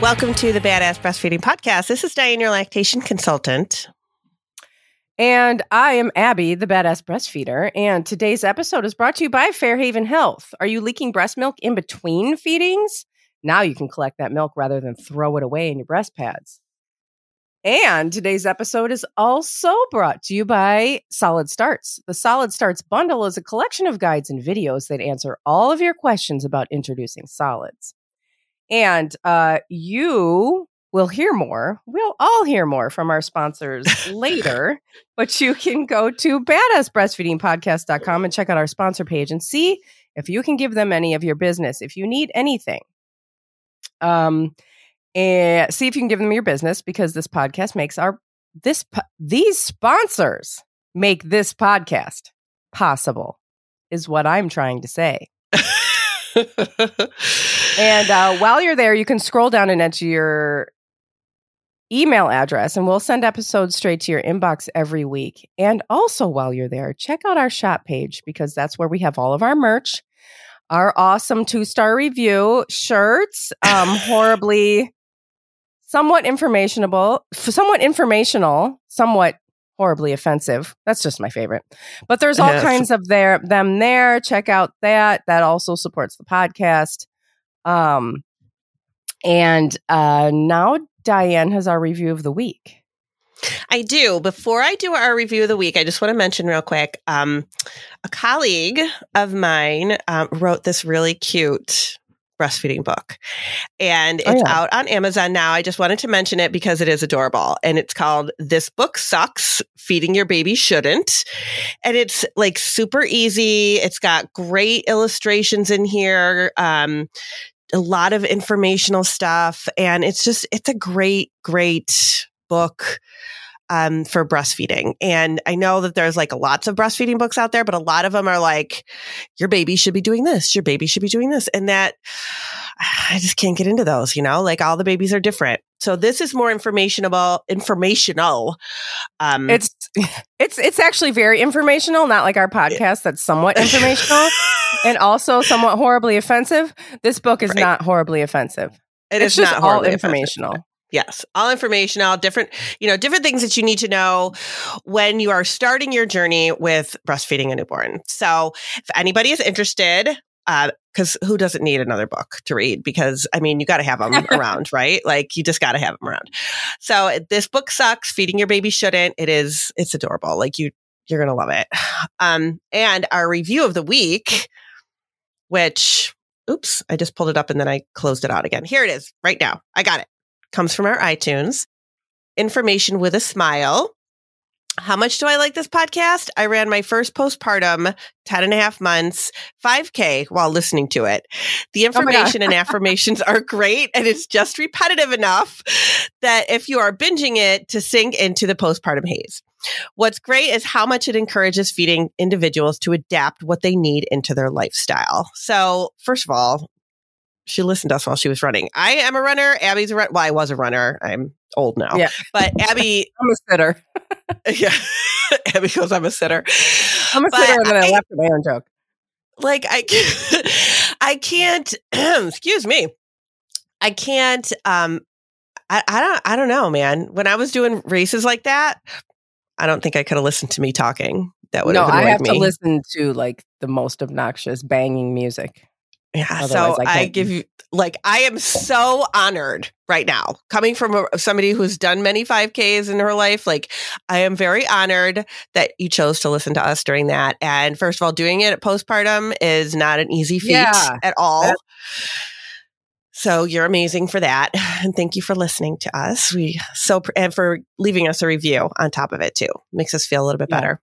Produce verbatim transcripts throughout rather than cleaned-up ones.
Welcome to the Badass Breastfeeding Podcast. This is Diane, your lactation consultant. And I am Abby, the Badass Breastfeeder. And today's episode is brought to you by Fairhaven Health. Are you leaking breast milk in between feedings? Now you can collect that milk rather than throw it away in your breast pads. And today's episode is also brought to you by Solid Starts. The Solid Starts bundle is a collection of guides and videos that answer all of your questions about introducing solids. And uh, you will hear more. We'll all hear more from our sponsors later, but you can go to badass breastfeeding podcast dot com and check out our sponsor page and see if you can give them any of your business, if you need anything. Um. And see if you can give them your business, because this podcast makes our this po- these sponsors make this podcast possible, is what I'm trying to say. And uh, while you're there, you can scroll down and enter your email address, and we'll send episodes straight to your inbox every week. And also, while you're there, check out our shop page, because that's where we have all of our merch, our awesome two-star review shirts, um, horribly. Somewhat informational, somewhat informational, somewhat horribly offensive. That's just my favorite. But there's all yes. kinds of their, them there. Check out that. That also supports the podcast. Um, and uh, now Diane has our review of the week. I do. Before I do our review of the week, I just want to mention real quick, um, a colleague of mine um, wrote this really cute breastfeeding book, and it's oh, yeah. out on Amazon now. I just wanted to mention it because it is adorable, and it's called This Book Sucks: Feeding Your Baby Shouldn't. And it's like super easy. It's got great illustrations in here, um, a lot of informational stuff, and it's just, it's a great, great book um, for breastfeeding. And I know that there's like lots of breastfeeding books out there, but a lot of them are like, your baby should be doing this, your baby should be doing this. And that, I just can't get into those, you know, like all the babies are different. So this is more informational, informational. Um, it's, it's, it's actually very informational, not like our podcast that's somewhat informational and also somewhat horribly offensive. This book is right. not horribly offensive. It it's is just not all informational. Offensive. Yes. All information, all different, you know, different things that you need to know when you are starting your journey with breastfeeding a newborn. So if anybody is interested, uh, because who doesn't need another book to read? Because, I mean, you got to have them around, right? Like, you just got to have them around. So This Book Sucks: Feeding Your Baby Shouldn't. It is, it's adorable. Like, you, you're going to love it. Um, and our review of the week, which, oops, I just pulled it up and then I closed it out again. Here it is right now. I got it. Comes from our iTunes. Information with a smile. How much do I like this podcast? I ran my first postpartum, ten and a half months, five K while listening to it. The information oh and affirmations are great, and it's just repetitive enough that if you are binging it, to sink into the postpartum haze. What's great is how much it encourages feeding individuals to adapt what they need into their lifestyle. So, first of all, she listened to us while she was running. I am a runner. Abby's a runner. Well, I was a runner. I'm old now. Yeah. But Abby... I'm a sitter. Yeah. Abby goes, I'm a sitter. I'm a but sitter, and then I, I laughed at my own joke. Like, I can't... I can't excuse me. I can't... Um, I, I don't I don't know, man. When I was doing races like that, I don't think I could have listened to me talking. That would have no, annoyed me. I have me. to listen to, like, the most obnoxious banging music. Yeah, Otherwise, so I, I give you, like, I am so honored right now, coming from a, somebody who's done many five Ks in her life. Like, I am very honored that you chose to listen to us during that. And first of all, doing it at postpartum is not an easy feat yeah. at all. That's- So you're amazing for that. And thank you for listening to us. We so and for leaving us a review on top of it, too. Makes us feel a little bit yeah. better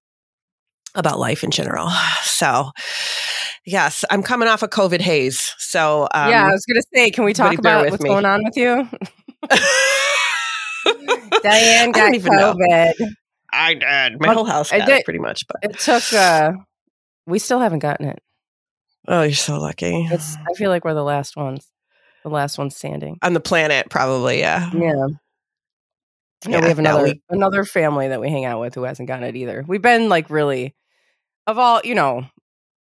about life in general. So... Yes, I'm coming off a COVID haze, so... Um, yeah, I was going to say, can we talk about what's me? going on with you? Diane got I COVID. Know. I did. My well, whole house got it, pretty much. But it took... Uh, we still haven't gotten it. Oh, you're so lucky. It's, I feel like we're the last ones. The last ones standing. On the planet, probably, yeah. Yeah. Yeah, yeah we have another, we, another family that we hang out with who hasn't gotten it either. We've been, like, really... Of all, you know...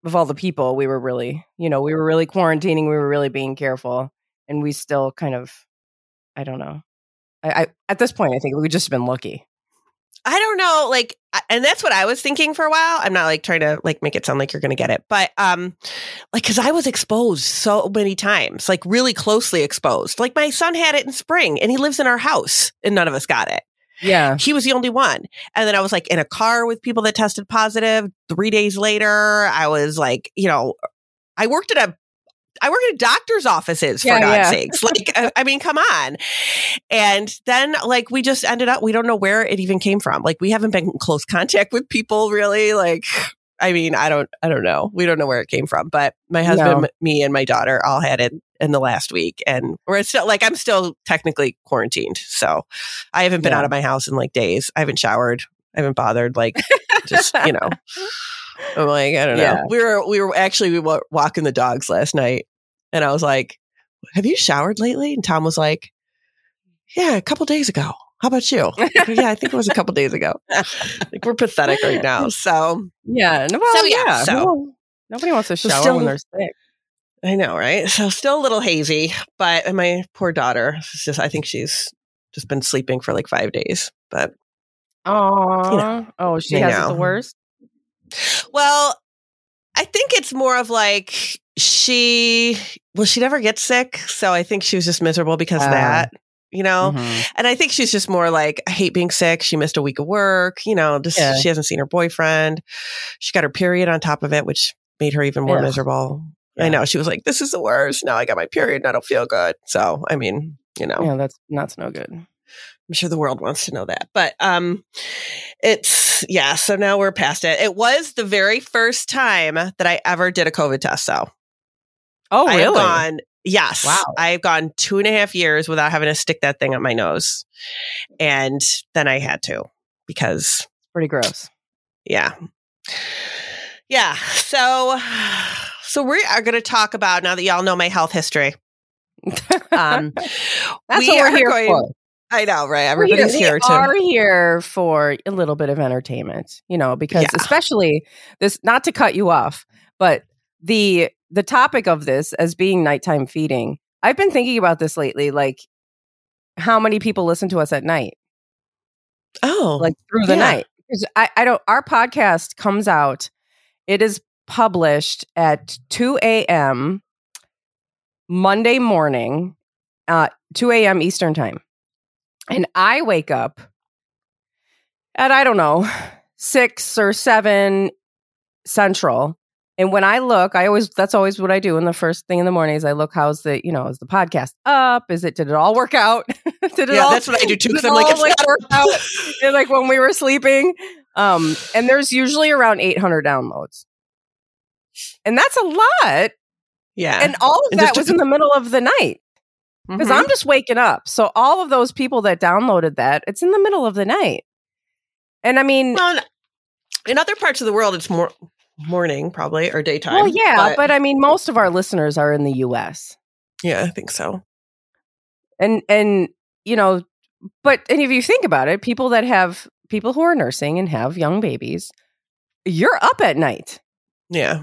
Of all the people, we were really, you know, we were really quarantining. We were really being careful, and we still kind of I don't know. I, I at this point, I think we've just been lucky. I don't know. Like, and that's what I was thinking for a while. I'm not like trying to like make it sound like you're going to get it, but um, like, cause I was exposed so many times, like really closely exposed. Like my son had it in spring and he lives in our house and none of us got it. Yeah. He was the only one. And then I was like in a car with people that tested positive. Three days later, I was like, you know, I worked at a, I work at doctor's offices, for yeah, God's yeah. sakes. Like, I, I mean, come on. And then, like, we just ended up, we don't know where it even came from. Like, we haven't been in close contact with people, really. Like, I mean, I don't, I don't know. We don't know where it came from. But my husband, no. me, and my daughter all had it in the last week. And we're still, like, I'm still technically quarantined. So I haven't been yeah. out of my house in, like, days. I haven't showered. I haven't bothered. Like, just, you know. I'm like, I don't know. Yeah. We were, we were actually, we were walking the dogs last night. And I was like, have you showered lately? And Tom was like, yeah, a couple days ago. How about you? Like, yeah, I think it was a couple days ago. Like, we're pathetic right now. So, yeah. No, well, so, yeah. yeah. So, no, nobody wants to shower so still, when they're sick. I know, right? So, still a little hazy. But and my poor daughter, it's just, I think she's just been sleeping for like five days. But, oh, you know, oh, she has know. It the worst? Well, I think it's more of like, She, well, she never gets sick. So I think she was just miserable because uh, of that, you know? Mm-hmm. And I think she's just more like, I hate being sick. She missed a week of work, you know, just, yeah. she hasn't seen her boyfriend. She got her period on top of it, which made her even more yeah. miserable. Yeah. I know. She was like, this is the worst. Now I got my period and I don't feel good. So, I mean, you know. Yeah, that's, that's no good. I'm sure the world wants to know that. But um, it's, yeah, so now we're past it. It was the very first time that I ever did a COVID test, so. Oh, really? I've gone, yes. Wow. I've gone two and a half years without having to stick that thing up my nose. And then I had to because... Pretty gross. Yeah. Yeah. So, so we are going to talk about, now that y'all know my health history. Um, That's we what we're here going, for. I know, right? Everybody's we, here we to... We are here for a little bit of entertainment, you know, because yeah. especially this, not to cut you off, but the... The topic of this as being nighttime feeding, I've been thinking about this lately, like how many people listen to us at night? Oh, like through the yeah. night. Because I, I don't, our podcast comes out, it is published at two a.m. Monday morning, uh, two a.m. Eastern time. And I wake up at, I don't know, six or seven Central. And when I look, I always, that's always what I do. And the first thing in the morning is I look, how's the, you know, is the podcast up? Is it, did it all work out? did it yeah, all, that's what I do too. Cause I'm like, it's like, not- work out? Like when we were sleeping. Um, and there's usually around eight hundred downloads. And that's a lot. Yeah. And all of that was just- in the middle of the night. Because mm-hmm. I'm just waking up. So all of those people that downloaded that, it's in the middle of the night. And I mean, well, in other parts of the world, it's more. Morning, probably, or daytime. Well, yeah, but, but I mean, most of our listeners are in the U S. Yeah, I think so. And, and you know, but, and if you think about it, people that have, people who are nursing and have young babies, you're up at night. Yeah.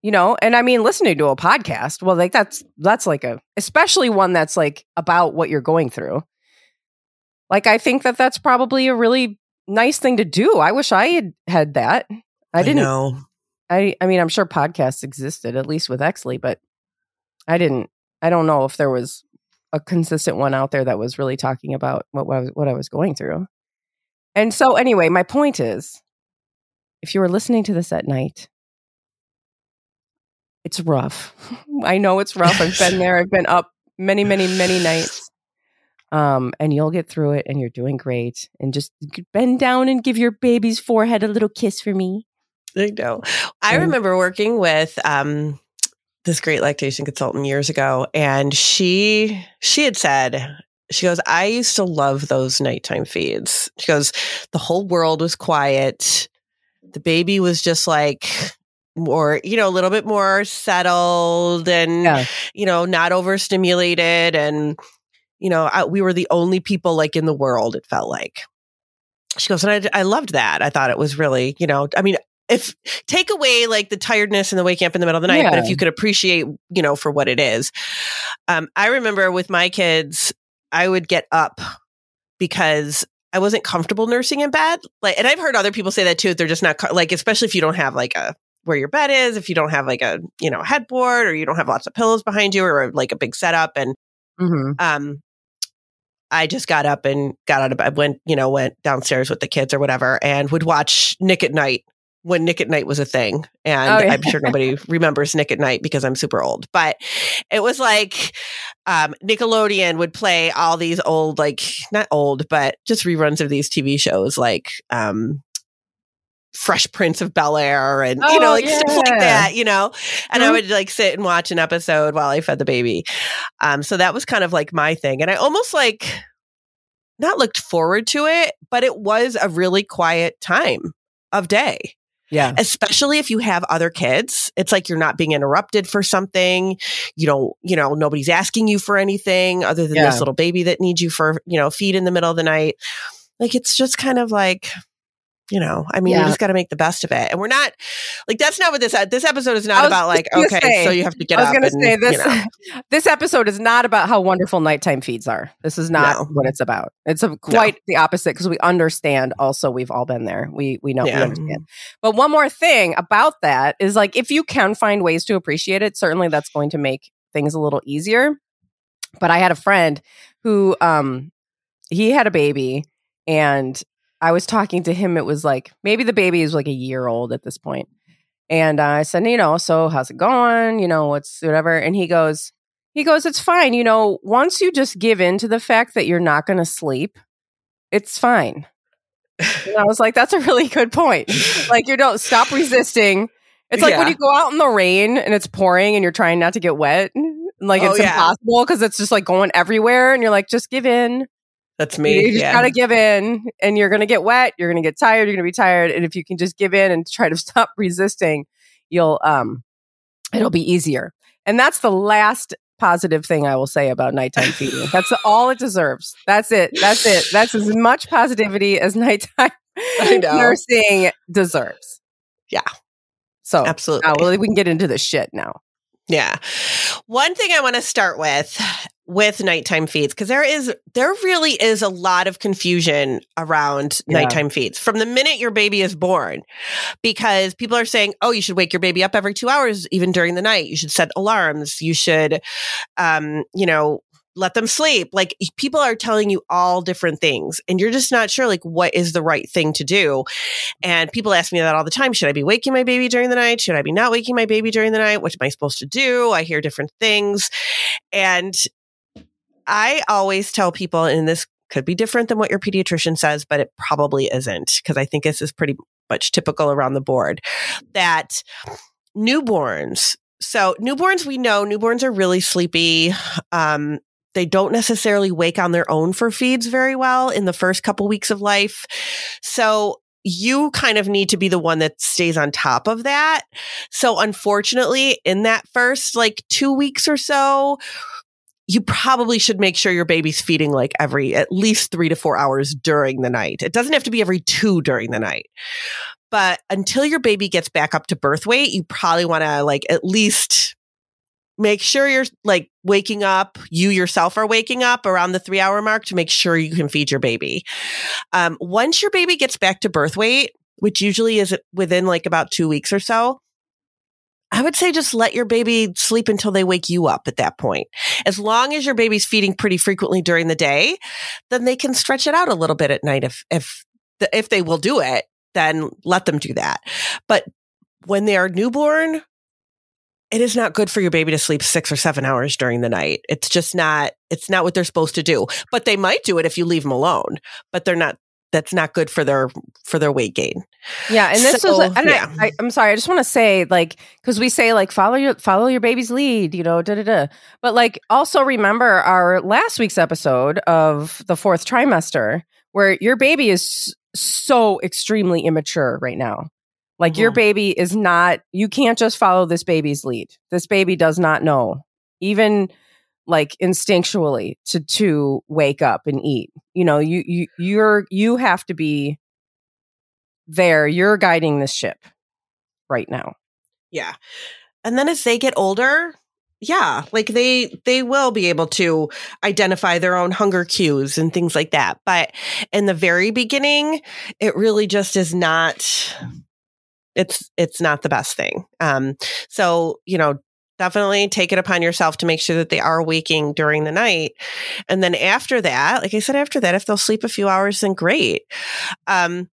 You know, and I mean, listening to a podcast, well, like that's, that's like a, especially one that's like about what you're going through. Like, I think that that's probably a really nice thing to do. I wish I had had that. I didn't I know. I, I mean, I'm sure podcasts existed, at least with Exley, but I didn't. I don't know if there was a consistent one out there that was really talking about what, what, I, was, what I was going through. And so anyway, my point is, if you were listening to this at night, it's rough. I know it's rough. I've been there. I've been up many, many, many nights. Um, and you'll get through it and you're doing great. And just bend down and give your baby's forehead a little kiss for me. I know. I remember working with um, this great lactation consultant years ago, and she she had said, she goes, I used to love those nighttime feeds. She goes, the whole world was quiet. The baby was just like more, you know, a little bit more settled and, yeah. you know, not overstimulated. And, you know, I, we were the only people like in the world, it felt like. She goes, and I, I loved that. I thought it was really, you know, I mean, if take away like the tiredness and the waking up in the middle of the night, yeah. but if you could appreciate, you know, for what it is. Um, I remember with my kids, I would get up because I wasn't comfortable nursing in bed. Like, and I've heard other people say that too. They're just not co- like, especially if you don't have like a, where your bed is, if you don't have like a, you know, headboard, or you don't have lots of pillows behind you, or like a big setup. And, mm-hmm. um, I just got up and got out of bed, went, you know, went downstairs with the kids or whatever, and would watch Nick at Night when Nick at Night was a thing. And oh, yeah. I'm sure nobody remembers Nick at Night because I'm super old, but it was like um, Nickelodeon would play all these old, like not old, but just reruns of these T V shows, like um, Fresh Prince of Bel-Air and, oh, you know, like yeah. stuff like that, you know, and mm-hmm. I would like sit and watch an episode while I fed the baby. Um, so that was kind of like my thing. And I almost like not looked forward to it, but it was a really quiet time of day. Yeah. Especially if you have other kids, it's like you're not being interrupted for something. You don't, you know, nobody's asking you for anything other than yeah. this little baby that needs you for, you know, feed in the middle of the night. Like, it's just kind of like, you know, I mean, yeah. you just got to make the best of it. And we're not like, that's not what this, this episode is not about like, okay, say, so you have to get up. I was going to say this, you know. This episode is not about how wonderful nighttime feeds are. This is not no. what it's about. It's a, quite no. the opposite, because we understand also we've all been there. We, we know, yeah. we understand. But one more thing about that is like, if you can find ways to appreciate it, certainly that's going to make things a little easier. But I had a friend who, um, he had a baby, and I was talking to him. It was like, maybe the baby is like a year old at this point. And uh, I said, you know, so how's it going? You know, what's whatever. And he goes, he goes, it's fine. You know, once you just give in to the fact that you're not going to sleep, it's fine. And I was like, that's a really good point. Like, you don't stop resisting. It's like yeah. when you go out in the rain and it's pouring and you're trying not to get wet. Like, oh, it's yeah. impossible because it's just like going everywhere. And you're like, just give in. That's me. You just yeah. gotta give in, and you're gonna get wet. You're gonna get tired. You're gonna be tired. And if you can just give in and try to stop resisting, you'll um, it'll be easier. And that's the last positive thing I will say about nighttime feeding. That's all it deserves. That's it. That's it. That's as much positivity as nighttime nursing deserves. Yeah. So absolutely. Now, well, we can get into the shit now. Yeah. One thing I want to start with. with nighttime feeds, because there is there really is a lot of confusion around yeah. nighttime feeds from the minute your baby is born, because people are saying, oh, you should wake your baby up every two hours, even during the night. You should set alarms. You should, um, you know, let them sleep. Like, people are telling you all different things, and you're just not sure, like, what is the right thing to do. And people ask me that all the time. Should I be waking my baby during the night? Should I be not waking my baby during the night? What am I supposed to do? I hear different things. And I always tell people, and this could be different than what your pediatrician says, but it probably isn't, because I think this is pretty much typical around the board, that newborns, so newborns, we know newborns are really sleepy. Um, they don't necessarily wake on their own for feeds very well in the first couple weeks of life. So you kind of need to be the one that stays on top of that. So unfortunately, in that first like two weeks or so, you probably should make sure your baby's feeding like every at least three to four hours during the night. It doesn't have to be every two during the night. But until your baby gets back up to birth weight, you probably want to like at least make sure you're like waking up, you yourself are waking up around the three hour mark to make sure you can feed your baby. Um, once your baby gets back to birth weight, which usually is within like about two weeks or so, I would say just let your baby sleep until they wake you up at that point. As long as your baby's feeding pretty frequently during the day, then they can stretch it out a little bit at night. If, if, if they will do it, then let them do that. But when they are newborn, it is not good for your baby to sleep six or seven hours during the night. It's just not, it's not what they're supposed to do, but they might do it if you leave them alone, but they're not. That's not good for their for their weight gain. Yeah, and this so, was. And yeah. I, I, I'm sorry. I just want to say, like, because we say like follow your follow your baby's lead, you know, da da da. But like, also remember our last week's episode of the fourth trimester, where your baby is so extremely immature right now. Like, mm-hmm. your baby is not. You can't just follow this baby's lead. This baby does not know even. Like instinctually to to wake up and eat. You know, you you you're you have to be there. You're guiding this ship right now. Yeah. And then as they get older, yeah, like they they will be able to identify their own hunger cues and things like that. But in the very beginning, it really just is not, it's it's not the best thing. Um, so, you know, definitely take it upon yourself to make sure that they are waking during the night. And then after that, like I said, after that, if they'll sleep a few hours, then great. Um,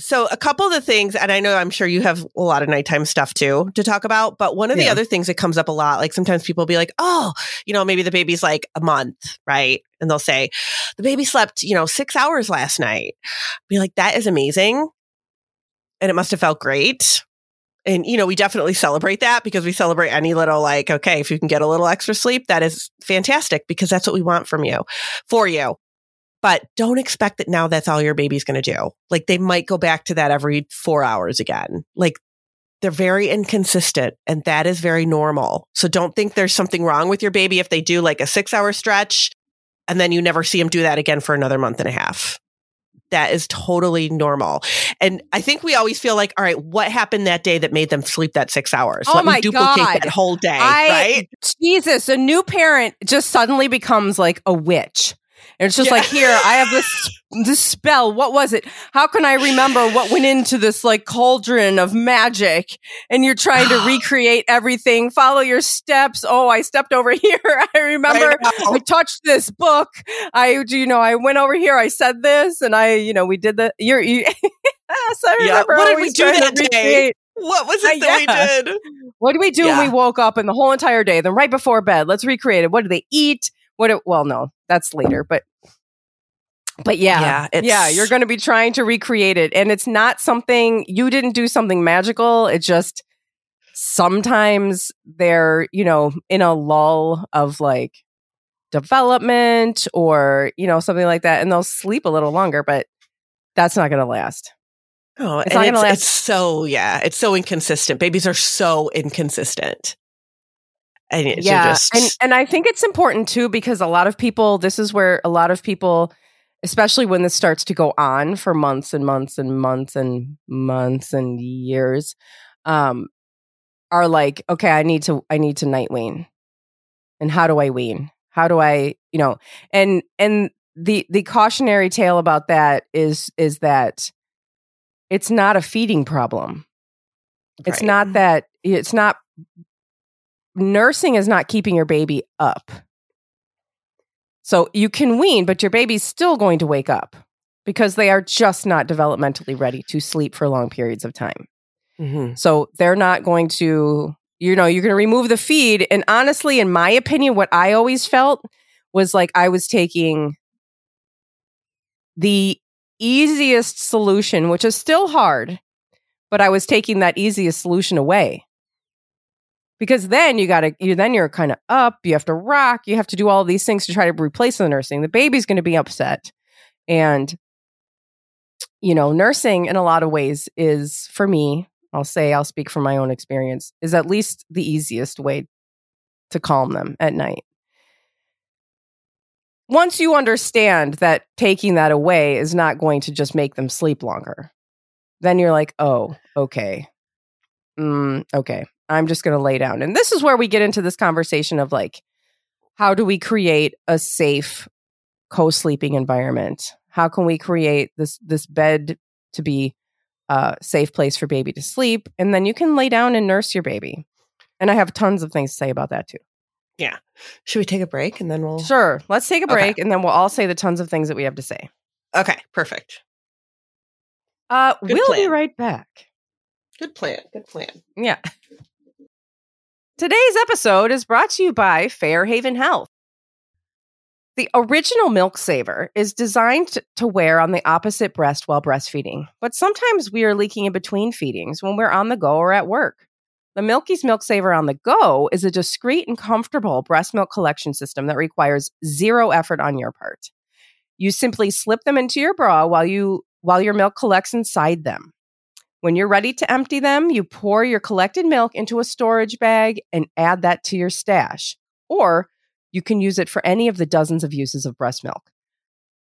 so a couple of the things, and I know I'm sure you have a lot of nighttime stuff too to talk about, but one of yeah. the other things that comes up a lot, like sometimes people will be like, oh, you know, maybe the baby's like a month, right? And they'll say, the baby slept, you know, six hours last night. Be like, that is amazing. And it must have felt great. And, you know, we definitely celebrate that because we celebrate any little, like, okay, if you can get a little extra sleep, that is fantastic because that's what we want from you, for you. But don't expect that now that's all your baby's going to do. Like, they might go back to that every four hours again. Like, they're very inconsistent, and that is very normal. So don't think there's something wrong with your baby if they do like a six hour stretch and then you never see them do that again for another month and a half. That is totally normal. And I think we always feel like, all right, what happened that day that made them sleep that six hours? Oh Let my me duplicate God. that whole day, I, right? Jesus, a new parent just suddenly becomes like a witch. And it's just yeah. like, here, I have this this spell. What was it? How can I remember what went into this like cauldron of magic? And you're trying to recreate everything. Follow your steps. Oh, I stepped over here. I remember I, I touched this book. I, you know, I went over here. I said this, and I, you know, we did the. You're, you, yes, I remember. Yeah. What did we do that day? What was it uh, that yeah. we did? What did we do yeah. when we woke up and the whole entire day? Then right before bed, let's recreate it. What did they eat? What? It, well, no, that's later, but but yeah, yeah, it's, yeah you're going to be trying to recreate it, and it's not something you didn't do something magical. It just sometimes they're, you know, in a lull of like development or, you know, something like that, and they'll sleep a little longer, but that's not going to last. Oh, it's and not going to last. It's so yeah, it's so inconsistent. Babies are so inconsistent. And yeah, just... and, and I think it's important, too, because a lot of people, this is where a lot of people, especially when this starts to go on for months and months and months and months and years, um, are like, okay, I need to, I need to night wean. And how do I wean? How do I, you know, and and the the cautionary tale about that is is that it's not a feeding problem. Right. It's not that, it's not... Nursing is not keeping your baby up. So you can wean, but your baby's still going to wake up because they are just not developmentally ready to sleep for long periods of time. Mm-hmm. So they're not going to, you know, you're going to remove the feed. And honestly, in my opinion, what I always felt was like I was taking the easiest solution, which is still hard, but I was taking that easiest solution away. Because then you gotta, you then you're kind of up. You have to rock. You have to do all these things to try to replace the nursing. The baby's going to be upset, and you know, nursing in a lot of ways is, for me, I'll say, I'll speak from my own experience, is at least the easiest way to calm them at night. Once you understand that taking that away is not going to just make them sleep longer, then you're like, oh, okay, mm, okay. I'm just going to lay down. And this is where we get into this conversation of like, how do we create a safe co-sleeping environment? How can we create this this bed to be a safe place for baby to sleep? And then you can lay down and nurse your baby. And I have tons of things to say about that too. Yeah. Should we take a break and then we'll... Sure. Let's take a break okay. and then we'll all say the tons of things that we have to say. Okay. Perfect. Uh, we'll plan. be right back. Good plan. Good plan. Yeah. Today's episode is brought to you by Fairhaven Health. The original Milk Saver is designed to wear on the opposite breast while breastfeeding, but sometimes we are leaking in between feedings when we're on the go or at work. The Milky's Milk Saver on the Go is a discreet and comfortable breast milk collection system that requires zero effort on your part. You simply slip them into your bra while you while your milk collects inside them. When you're ready to empty them, you pour your collected milk into a storage bag and add that to your stash. Or you can use it for any of the dozens of uses of breast milk.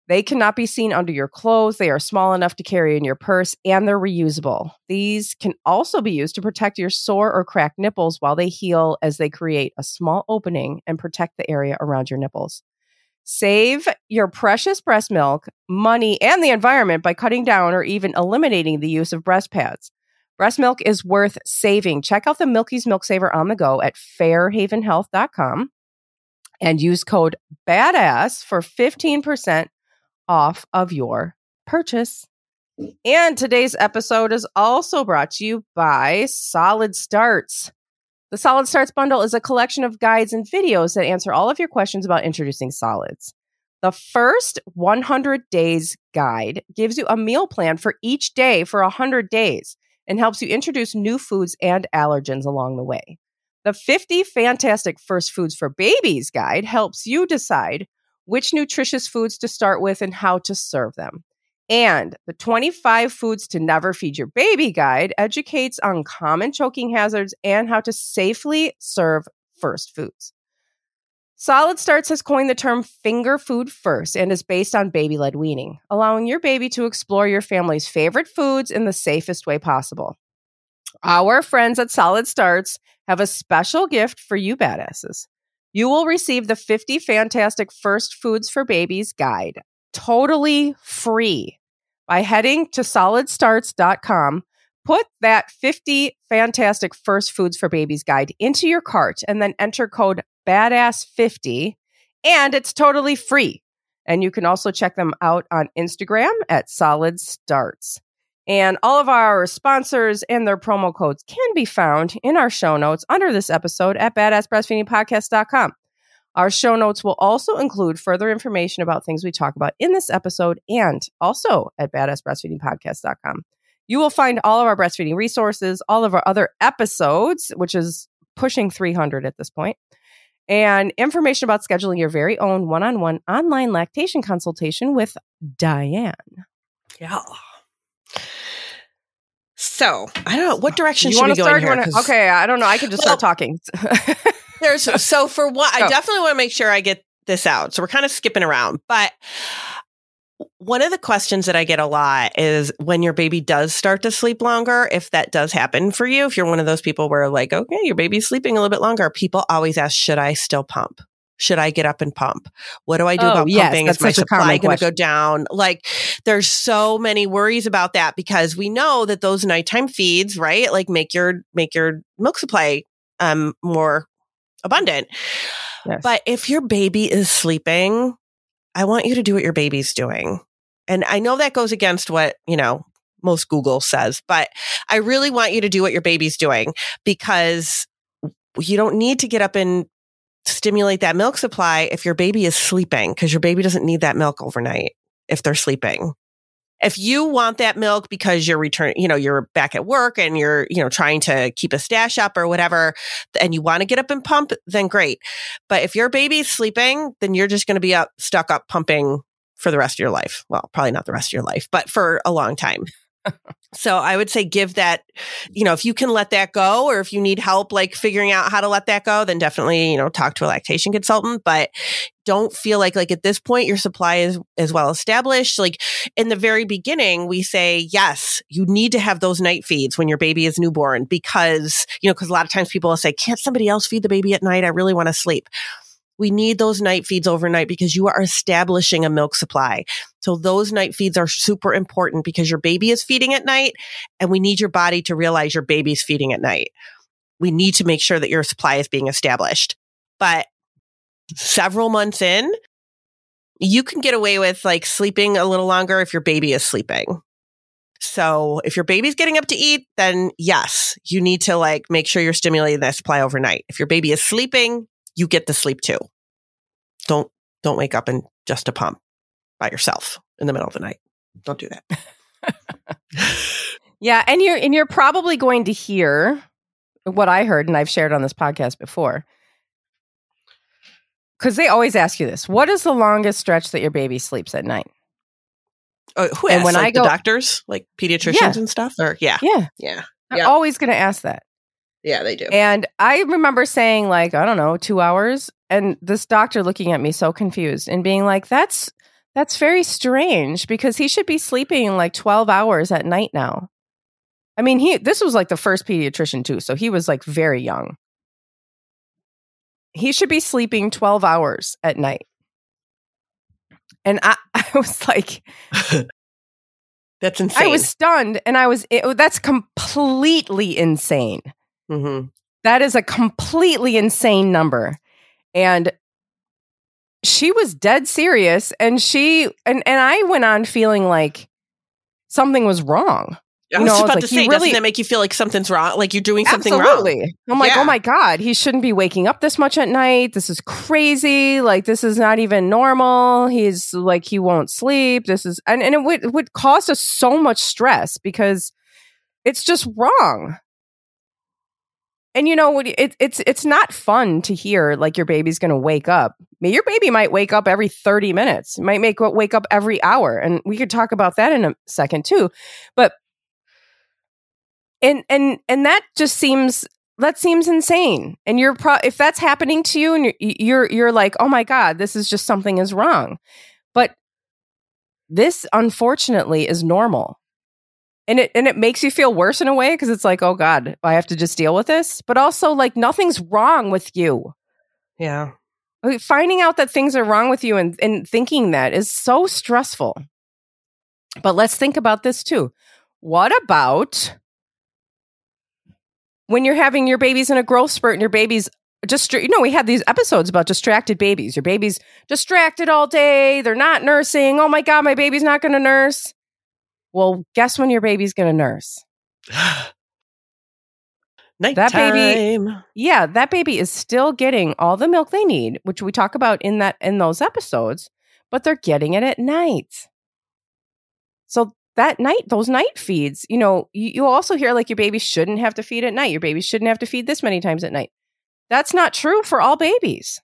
They cannot be seen under your clothes. They are small enough to carry in your purse, and they're reusable. These can also be used to protect your sore or cracked nipples while they heal, as they create a small opening and protect the area around your nipples. Save your precious breast milk, money, and the environment by cutting down or even eliminating the use of breast pads. Breast milk is worth saving. Check out the Milky's Milk Saver on the go at fairhaven health dot com and use code BADASS for fifteen percent off of your purchase. And today's episode is also brought to you by Solid Starts. The Solid Starts Bundle is a collection of guides and videos that answer all of your questions about introducing solids. The first one hundred days guide gives you a meal plan for each day for one hundred days and helps you introduce new foods and allergens along the way. The fifty Fantastic First Foods for Babies guide helps you decide which nutritious foods to start with and how to serve them. And the twenty-five Foods to Never Feed Your Baby guide educates on common choking hazards and how to safely serve first foods. Solid Starts has coined the term finger food first and is based on baby-led weaning, allowing your baby to explore your family's favorite foods in the safest way possible. Our friends at Solid Starts have a special gift for you badasses. You will receive the fifty Fantastic First Foods for Babies guide totally free by heading to solid starts dot com. Put that fifty Fantastic First Foods for Babies guide into your cart and then enter code badass fifty, and it's totally free. And you can also check them out on Instagram at Solid Starts. And all of our sponsors and their promo codes can be found in our show notes under this episode at badass breastfeeding podcast dot com. Our show notes will also include further information about things we talk about in this episode and also at badass breastfeeding podcast dot com. You will find all of our breastfeeding resources, all of our other episodes, which is pushing three hundred at this point, and information about scheduling your very own one-on-one online lactation consultation with Diane. Yeah. So, I don't know. What direction you should we go start in here? Wanna, okay, I don't know. I could just well, start talking. there's So, for what, I definitely want to make sure I get this out. So, we're kind of skipping around. But one of the questions that I get a lot is when your baby does start to sleep longer, if that does happen for you, if you're one of those people where like, okay, your baby's sleeping a little bit longer, people always ask, should I still pump? Should I get up and pump? What do I do oh, about yes, pumping? Is my supply going to go down? Like, there's so many worries about that because we know that those nighttime feeds, right? Like, make your make your milk supply um more abundant. Yes. But if your baby is sleeping, I want you to do what your baby's doing. And I know that goes against what, you know, most Google says, but I really want you to do what your baby's doing because you don't need to get up and stimulate that milk supply if your baby is sleeping, because your baby doesn't need that milk overnight if they're sleeping. If you want that milk because you're returning, you know, you're back at work and you're, you know, trying to keep a stash up or whatever, and you want to get up and pump, then great. But if your baby's sleeping, then you're just going to be up, stuck up pumping for the rest of your life. Well, probably not the rest of your life, but for a long time. So I would say give that, you know, if you can let that go, or if you need help, like figuring out how to let that go, then definitely, you know, talk to a lactation consultant, but don't feel like, like at this point, your supply is, is well established. Like in the very beginning, we say, yes, you need to have those night feeds when your baby is newborn because, you know, because a lot of times people will say, can't somebody else feed the baby at night? I really want to sleep. We need those night feeds overnight because you are establishing a milk supply. So those night feeds are super important because your baby is feeding at night, and we need your body to realize your baby's feeding at night. We need to make sure that your supply is being established. But several months in, you can get away with like sleeping a little longer if your baby is sleeping. So if your baby's getting up to eat, then yes, you need to like make sure you're stimulating that supply overnight. If your baby is sleeping, you get to sleep too. Don't don't wake up and just a pump by yourself in the middle of the night. Don't do that. Yeah, and you're and you're probably going to hear what I heard, and I've shared on this podcast before, because they always ask you this: what is the longest stretch that your baby sleeps at night? Uh, who and asks? When like I go, the doctors, like pediatricians yeah. and stuff, or yeah, yeah, yeah. They're yeah. always going to ask that. Yeah, they do. And I remember saying like, I don't know, two hours. And this doctor looking at me so confused and being like, that's That's very strange because he should be sleeping like twelve hours at night now. I mean, he this was like the first pediatrician too, so he was like very young. He should be sleeping twelve hours at night. And I, I was like... That's insane. I was stunned and I was... It, that's completely insane. Mm-hmm. That is a completely insane number. And she was dead serious. And she... And, and I went on feeling like something was wrong. I was you know, about I was like, to say, doesn't really, that make you feel like something's wrong? Like you're doing something absolutely. wrong? I'm like, yeah. oh my God, he shouldn't be waking up this much at night. This is crazy. Like, this is not even normal. He's like, he won't sleep. This is, and, and it would, would cause us so much stress because it's just wrong. And you know, it, it's, it's not fun to hear like your baby's going to wake up. I mean, your baby might wake up every thirty minutes. It might make wake up every hour. And we could talk about that in a second too. But And and and that just seems that seems insane. And you're pro- if that's happening to you, and you're, you're you're like, oh my God, this is just something is wrong. But this, unfortunately, is normal, and it and it makes you feel worse in a way because it's like, oh God, I have to just deal with this. But also, like, nothing's wrong with you. Yeah, I mean, finding out that things are wrong with you and and thinking that is so stressful. But let's think about this too. What about when you're having your babies in a growth spurt and your babies just, you know, we had these episodes about distracted babies. Your baby's distracted all day. They're not nursing. Oh my God, my baby's not going to nurse. Well, guess when your baby's going to nurse? Nighttime. That baby, yeah, that baby is still getting all the milk they need, which we talk about in that in those episodes, but they're getting it at night. So that night, those night feeds, you know, you, you also hear like your baby shouldn't have to feed at night. Your baby shouldn't have to feed this many times at night. That's not true for all babies.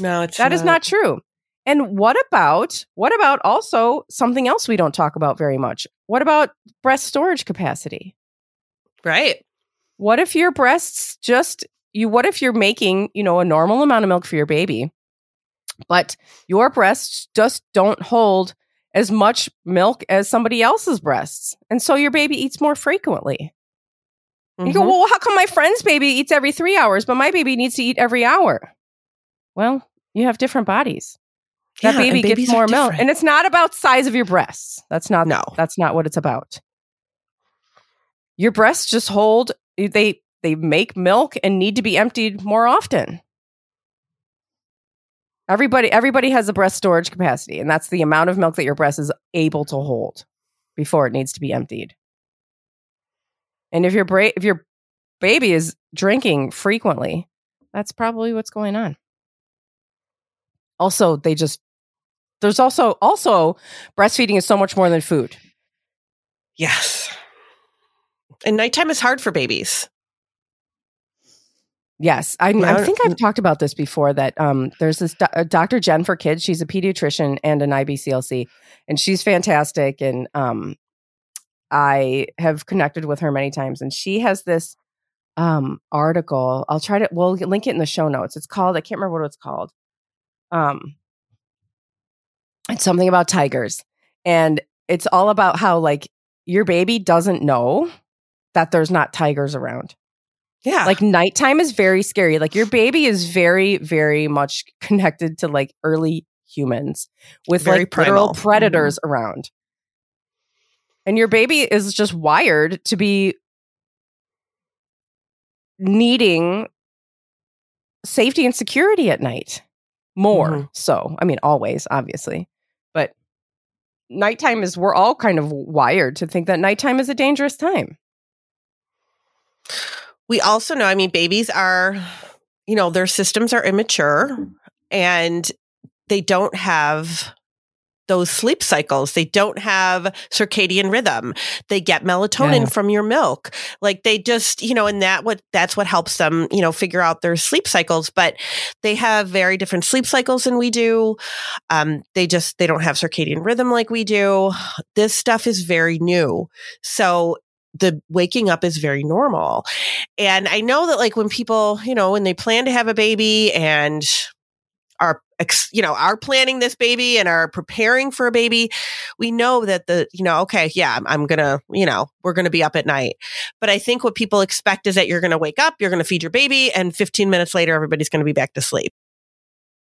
No, it's that not. That is not true. And what about, what about also something else we don't talk about very much? What about breast storage capacity? Right. What if your breasts just, you, what if you're making, you know, a normal amount of milk for your baby, but your breasts just don't hold as much milk as somebody else's breasts. And so your baby eats more frequently. Mm-hmm. You go, well, how come my friend's baby eats every three hours, but my baby needs to eat every hour? Well, you have different bodies. That yeah, baby gets more milk. Different. And it's not about size of your breasts. That's not, no. That's not what it's about. Your breasts just hold, they they make milk and need to be emptied more often. Everybody everybody has a breast storage capacity, and that's the amount of milk that your breast is able to hold before it needs to be emptied. And if your bra- if your baby is drinking frequently, that's probably what's going on. Also, they just there's also also breastfeeding is so much more than food. Yes. And nighttime is hard for babies. Yes, I, I think I've talked about this before, that um, there's this do- uh, Doctor Jen for kids. She's a pediatrician and an I B C L C, and she's fantastic. And um, I have connected with her many times, and she has this um, article. I'll try to, we'll link it in the show notes. It's called, I can't remember what it's called. Um, it's something about tigers. And it's all about how, like, your baby doesn't know that there's not tigers around. Yeah. Like, nighttime is very scary. Like, your baby is very, very much connected to, like, early humans with very like primal predators mm-hmm. around. And your baby is just wired to be needing safety and security at night more. Mm-hmm. So, I mean, always, obviously. But nighttime is, we're all kind of wired to think that nighttime is a dangerous time. We also know, I mean, babies are, you know, their systems are immature and they don't have those sleep cycles. They don't have circadian rhythm. They get melatonin yeah. from your milk. Like, they just, you know, and that what that's what helps them, you know, figure out their sleep cycles. But they have very different sleep cycles than we do. Um, they just, they don't have circadian rhythm like we do. This stuff is very new. So the waking up is very normal. And I know that, like, when people, you know, when they plan to have a baby and are, you know, are planning this baby and are preparing for a baby, we know that the, you know, okay, yeah, I'm, I'm going to, you know, we're going to be up at night. But I think what people expect is that you're going to wake up, you're going to feed your baby, and fifteen minutes later, everybody's going to be back to sleep.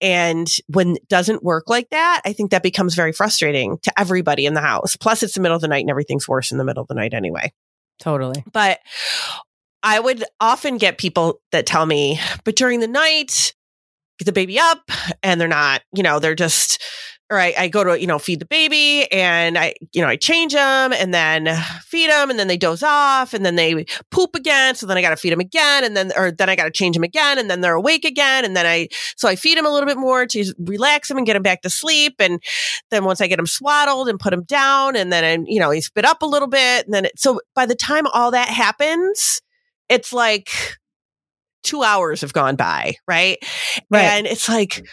And when it doesn't work like that, I think that becomes very frustrating to everybody in the house. Plus, it's the middle of the night and everything's worse in the middle of the night anyway. Totally. But I would often get people that tell me, but during the night, get the baby up and they're not, you know, they're just, or I, I go to, you know, feed the baby and I, you know, I change them and then feed them and then they doze off and then they poop again. So then I got to feed them again and then, or then I got to change them again and then they're awake again. And then I, so I feed them a little bit more to relax them and get them back to sleep. And then once I get them swaddled and put them down and then, I, you know, he spit up a little bit. And then, it, so by the time all that happens, it's like two hours have gone by, right? right? And it's like,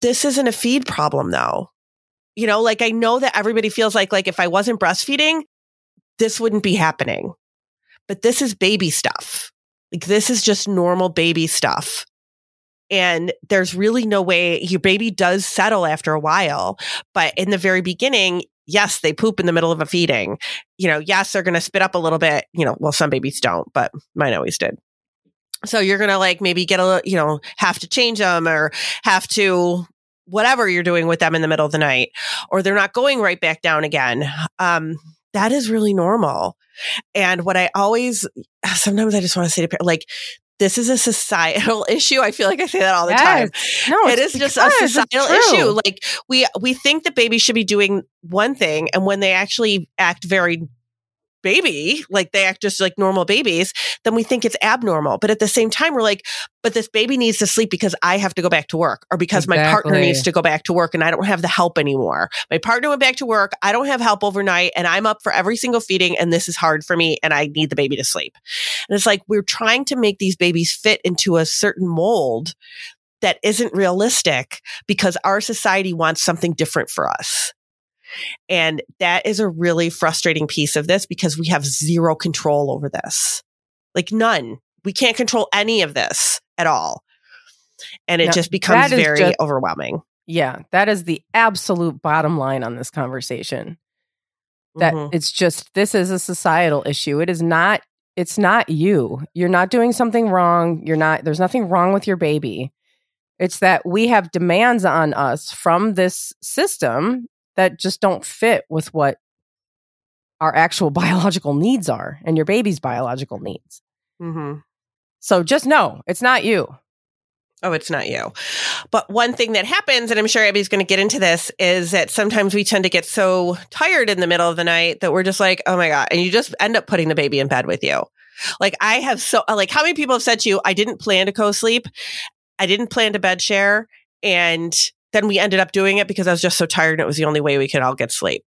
this isn't a feed problem though. You know, like I know that everybody feels like, like if I wasn't breastfeeding, this wouldn't be happening. But this is baby stuff. Like this is just normal baby stuff. And there's really no way, your baby does settle after a while. But in the very beginning, yes, they poop in the middle of a feeding. You know, yes, they're going to spit up a little bit. You know, well, some babies don't, but mine always did. So you're going to like maybe get a, you know, have to change them or have to whatever you're doing with them in the middle of the night, or they're not going right back down again. Um, that is really normal. And what I always, sometimes I just want to say to parents, like, this is a societal issue. I feel like I say that all the yes. time. No, it is just a societal issue. Like we, we think that babies should be doing one thing. And when they actually act very baby, like they act just like normal babies, then we think it's abnormal. But at the same time, we're like, but this baby needs to sleep because I have to go back to work, or because exactly. my partner needs to go back to work and I don't have the help anymore. My partner went back to work. I don't have help overnight and I'm up for every single feeding and this is hard for me and I need the baby to sleep. And it's like, we're trying to make these babies fit into a certain mold that isn't realistic because our society wants something different for us. And that is a really frustrating piece of this because we have zero control over this. Like none. We can't control any of this at all. And it now, just becomes very just, overwhelming. Yeah. That is the absolute bottom line on this conversation. That mm-hmm. it's just, this is a societal issue. It is not, it's not you. You're not doing something wrong. You're not, there's nothing wrong with your baby. It's that we have demands on us from this system that just don't fit with what our actual biological needs are and your baby's biological needs. Mm-hmm. So just know it's not you. Oh, it's not you. But one thing that happens, and I'm sure Abby's going to get into this, is that sometimes we tend to get so tired in the middle of the night that we're just like, oh my God. And you just end up putting the baby in bed with you. Like I have so, like how many people have said to you, I didn't plan to co-sleep. I didn't plan to bed share. And then we ended up doing it because I was just so tired and it was the only way we could all get sleep.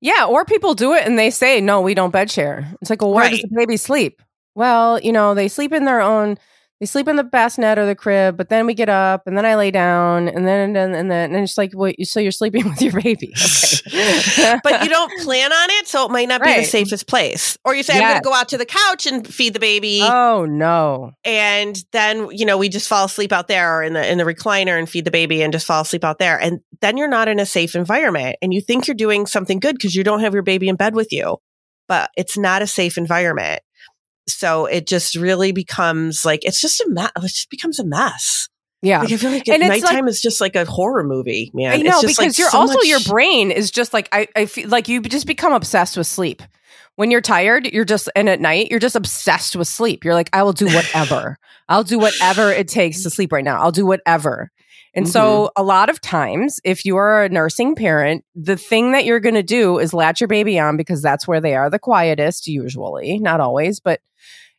Yeah. Or people do it and they say, no, we don't bed share. It's like, well, where right. does the baby sleep? Well, you know, they sleep in their own, they sleep in the bassinet or the crib, but then we get up and then I lay down and then, and then, and then and it's like, well, so you're sleeping with your baby. Okay. But you don't plan on it. So it might not right. be the safest place. Or you say, yes. I'm going to go out to the couch and feed the baby. Oh no. And then, you know, we just fall asleep out there or in the, in the recliner and feed the baby and just fall asleep out there. And then you're not in a safe environment and you think you're doing something good because you don't have your baby in bed with you, but it's not a safe environment. So it just really becomes like, it's just a mess. It just becomes a mess. Yeah. Like I feel like at nighttime like, is just like a horror movie, man. I know, it's just because like you're so also, much- your brain is just like, I, I feel like you just become obsessed with sleep. When you're tired, you're just, and at night, you're just obsessed with sleep. You're like, I will do whatever. I'll do whatever it takes to sleep right now. I'll do whatever. And mm-hmm. so a lot of times, if you are a nursing parent, the thing that you're going to do is latch your baby on because that's where they are the quietest, usually, not always, but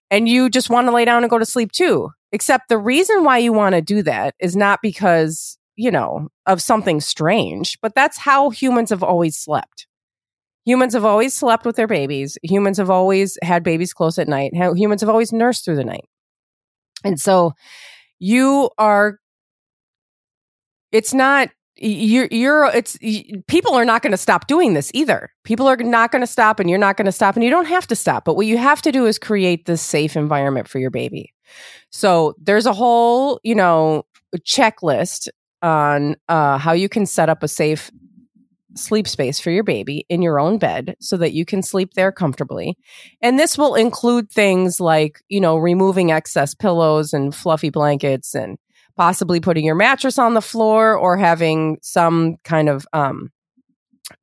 and you just want to lay down and go to sleep too. Except the reason why you want to do that is not because, you know, of something strange, but that's how humans have always slept. Humans have always slept with their babies. Humans have always had babies close at night. Humans have always nursed through the night. And so you are, it's not, you're, you're it's, you, people are not going to stop doing this either. People are not going to stop and you're not going to stop and you don't have to stop. But what you have to do is create this safe environment for your baby. So there's a whole, you know, checklist on uh, how you can set up a safe sleep space for your baby in your own bed so that you can sleep there comfortably. And this will include things like, you know, removing excess pillows and fluffy blankets and possibly putting your mattress on the floor or having some kind of um,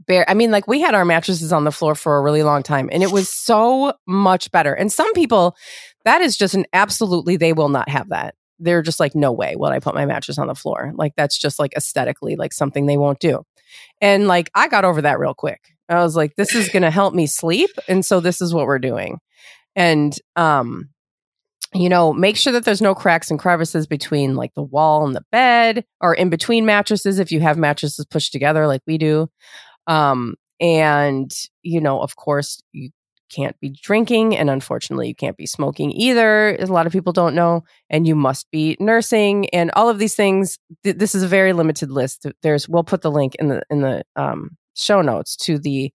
bare. I mean, like we had our mattresses on the floor for a really long time and it was so much better. And some people, that is just an absolutely, they will not have that. They're just like, no way will I put my mattress on the floor. Like that's just like aesthetically like something they won't do. And like, I got over that real quick. I was like, this is going to help me sleep. And so this is what we're doing. And, um, you know, make sure that there's no cracks and crevices between like the wall and the bed or in between mattresses. If you have mattresses pushed together like we do. Um, and, you know, of course you can't be drinking. And unfortunately you can't be smoking either. A lot of people don't know. And you must be nursing and all of these things. Th- this is a very limited list. There's, we'll put the link in the, in the um, show notes to the,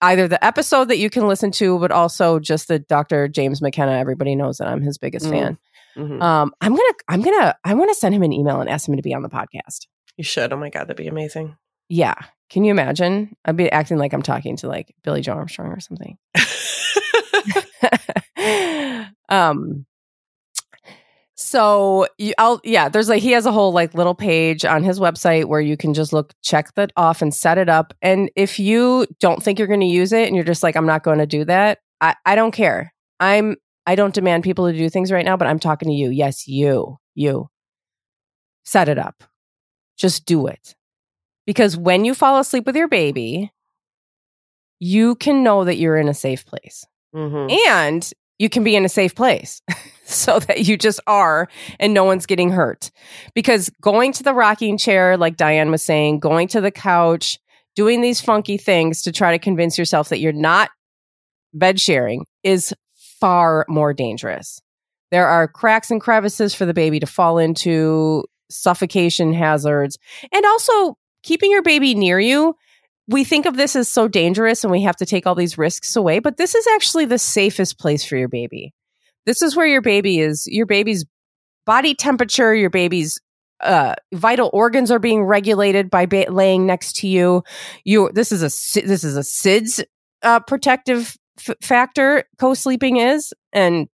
either the episode that you can listen to, but also just the Doctor James McKenna. Everybody knows that I'm his biggest mm. fan. Mm-hmm. Um, I'm going to, I'm going to, I want to send him an email and ask him to be on the podcast. You should. Oh my God. That'd be amazing. Yeah. Can you imagine? I'd be acting like I'm talking to like Billy Joe Armstrong or something. um. So you, I'll yeah. There's like he has a whole like little page on his website where you can just look, check that off, and set it up. And if you don't think you're going to use it, and you're just like, I'm not going to do that. I, I don't care. I'm I don't demand people to do things right now, but I'm talking to you. Yes, you you set it up. Just do it, because when you fall asleep with your baby, you can know that you're in a safe place. Mm-hmm. And you can be in a safe place so that you just are and no one's getting hurt. Because going to the rocking chair, like Diane was saying, going to the couch, doing these funky things to try to convince yourself that you're not bed sharing is far more dangerous. There are cracks and crevices for the baby to fall into, suffocation hazards, and also keeping your baby near you. We think of this as so dangerous and we have to take all these risks away, but this is actually the safest place for your baby. This is where your baby is, your baby's body temperature, your baby's uh, vital organs are being regulated by ba- laying next to you. You this is a this is a S I D S uh, protective f- factor, co-sleeping is, and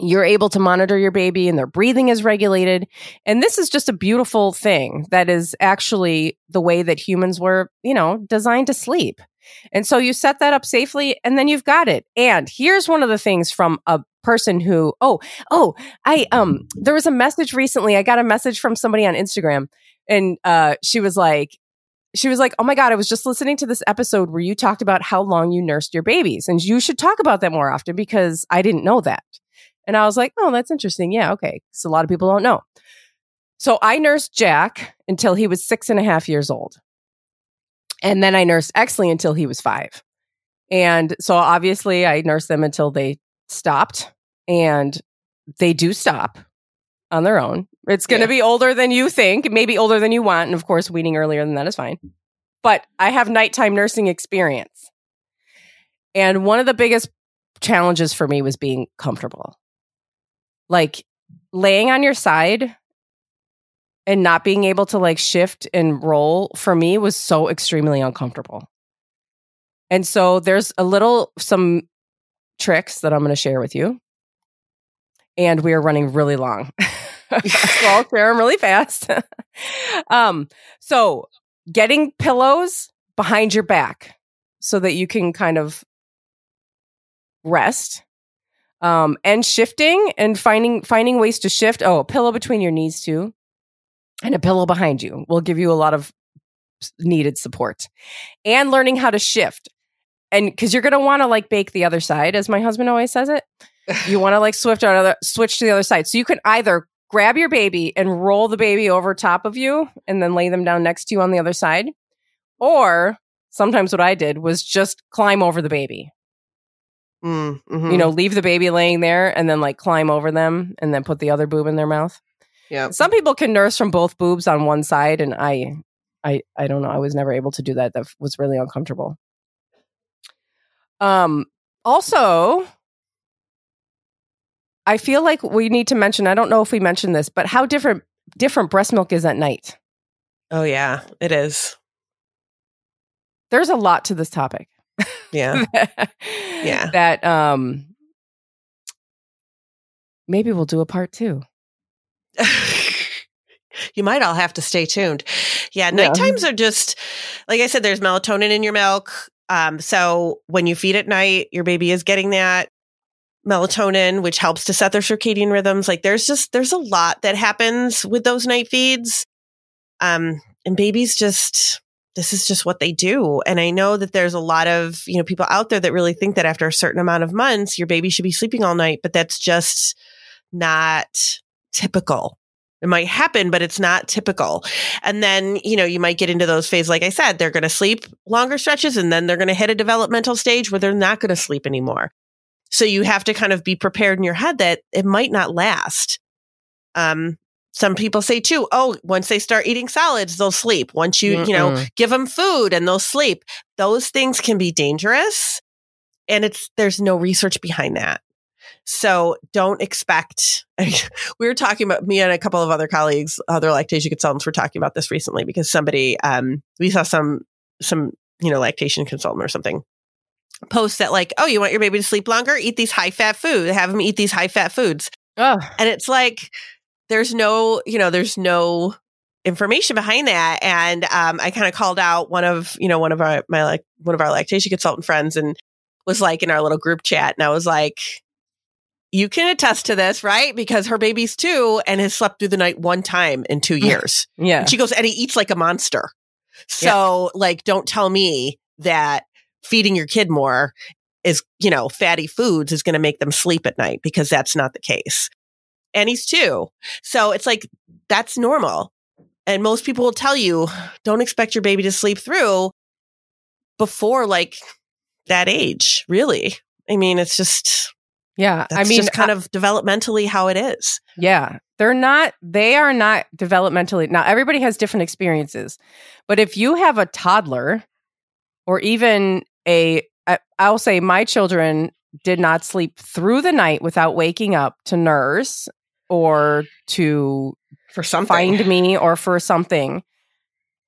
you're able to monitor your baby and their breathing is regulated. And this is just a beautiful thing that is actually the way that humans were, you know, designed to sleep. And so you set that up safely and then you've got it. And here's one of the things from a person who, oh, oh, I, um, there was a message recently. I got a message from somebody on Instagram and uh, she was like, She was like, oh my God, I was just listening to this episode where you talked about how long you nursed your babies. And you should talk about that more often because I didn't know that. And I was like, oh, that's interesting. Yeah, okay. So a lot of people don't know. So I nursed Jack until he was six and a half years old. And then I nursed Exley until he was five. And so obviously I nursed them until they stopped. And they do stop on their own. It's going to yeah. be older than you think, maybe older than you want. And of course, weaning earlier than that is fine. But I have nighttime nursing experience. And one of the biggest challenges for me was being comfortable. Like laying on your side and not being able to like shift and roll for me was so extremely uncomfortable. And so there's a little, some tricks that I'm going to share with you. And we are running really long. So I'll share them really fast. um, so getting pillows behind your back so that you can kind of rest. Um, and shifting and finding finding ways to shift. Oh, a pillow between your knees too, and a pillow behind you will give you a lot of needed support. And learning how to shift, and because you're going to want to like bake the other side, as my husband always says it. You want to like switch on other switch to the other side, so you can either grab your baby and roll the baby over top of you, and then lay them down next to you on the other side. Or sometimes what I did was just climb over the baby. Mm, mm-hmm. You know, leave the baby laying there and then like climb over them and then put the other boob in their mouth. Yeah. Some people can nurse from both boobs on one side. And I, I, I don't know. I was never able to do that. That was really uncomfortable. Um, also, I feel like we need to mention, I don't know if we mentioned this, but how different, different breast milk is at night. Oh, yeah, it is. There's a lot to this topic. Yeah. that, yeah. That um, maybe we'll do a part two. You might all have to stay tuned. Yeah. Night times yeah. are just, like I said, there's melatonin in your milk. Um, so when you feed at night, your baby is getting that melatonin, which helps to set their circadian rhythms. Like there's just, there's a lot that happens with those night feeds. Um, and babies just, this is just what they do. And I know that there's a lot of, you know, people out there that really think that after a certain amount of months, your baby should be sleeping all night, but that's just not typical. It might happen, but it's not typical. And then, you know, you might get into those phases. Like I said, they're going to sleep longer stretches and then they're going to hit a developmental stage where they're not going to sleep anymore. So you have to kind of be prepared in your head that it might not last. Um, some people say too, oh, once they start eating solids, they'll sleep. Once you, Mm-mm. you know, give them food and they'll sleep. Those things can be dangerous. And it's, there's no research behind that. So don't expect, I mean, we were talking about, me and a couple of other colleagues, other lactation consultants were talking about this recently because somebody, um, we saw some, some, you know, lactation consultant or something post that like, oh, you want your baby to sleep longer? Eat these high fat food, have them eat these high fat foods. Oh. And it's like, there's no, you know, there's no information behind that. And, um, I kind of called out one of, you know, one of our, my like, one of our lactation consultant friends and was like in our little group chat. And I was like, you can attest to this, right? Because her baby's two and has slept through the night one time in two years. Yeah. And she goes, and he eats like a monster. So yeah. like, don't tell me that feeding your kid more is, you know, fatty foods is going to make them sleep at night because that's not the case. And he's two. So it's like, that's normal. And most people will tell you, don't expect your baby to sleep through before like that age, really. I mean, it's just... Yeah. That's I mean, just kind of developmentally how it is. Yeah. They're not, they are not developmentally. Now, everybody has different experiences, but if you have a toddler or even a, I, I'll say my children did not sleep through the night without waking up to nurse or to for something. find me or for something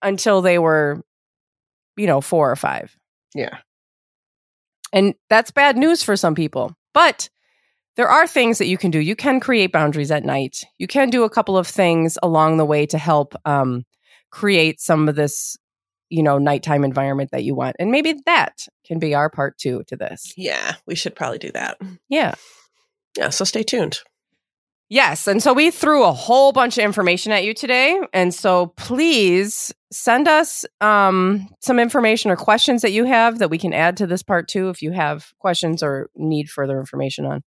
until they were, you know, four or five. Yeah. And that's bad news for some people, but there are things that you can do. You can create boundaries at night. You can do a couple of things along the way to help um, create some of this, you know, nighttime environment that you want. And maybe that can be our part two to this. Yeah, we should probably do that. Yeah. Yeah, so stay tuned. Yes, and so we threw a whole bunch of information at you today. And so please send us um, some information or questions that you have that we can add to this part two if you have questions or need further information on.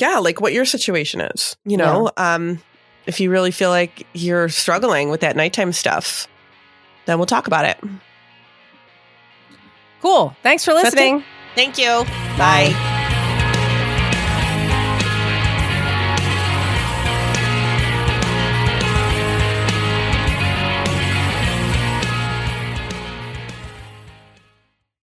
Yeah, like what your situation is, you know, yeah. um, if you really feel like you're struggling with that nighttime stuff, then we'll talk about it. Cool. Thanks for listening. Thank you. Bye. Bye.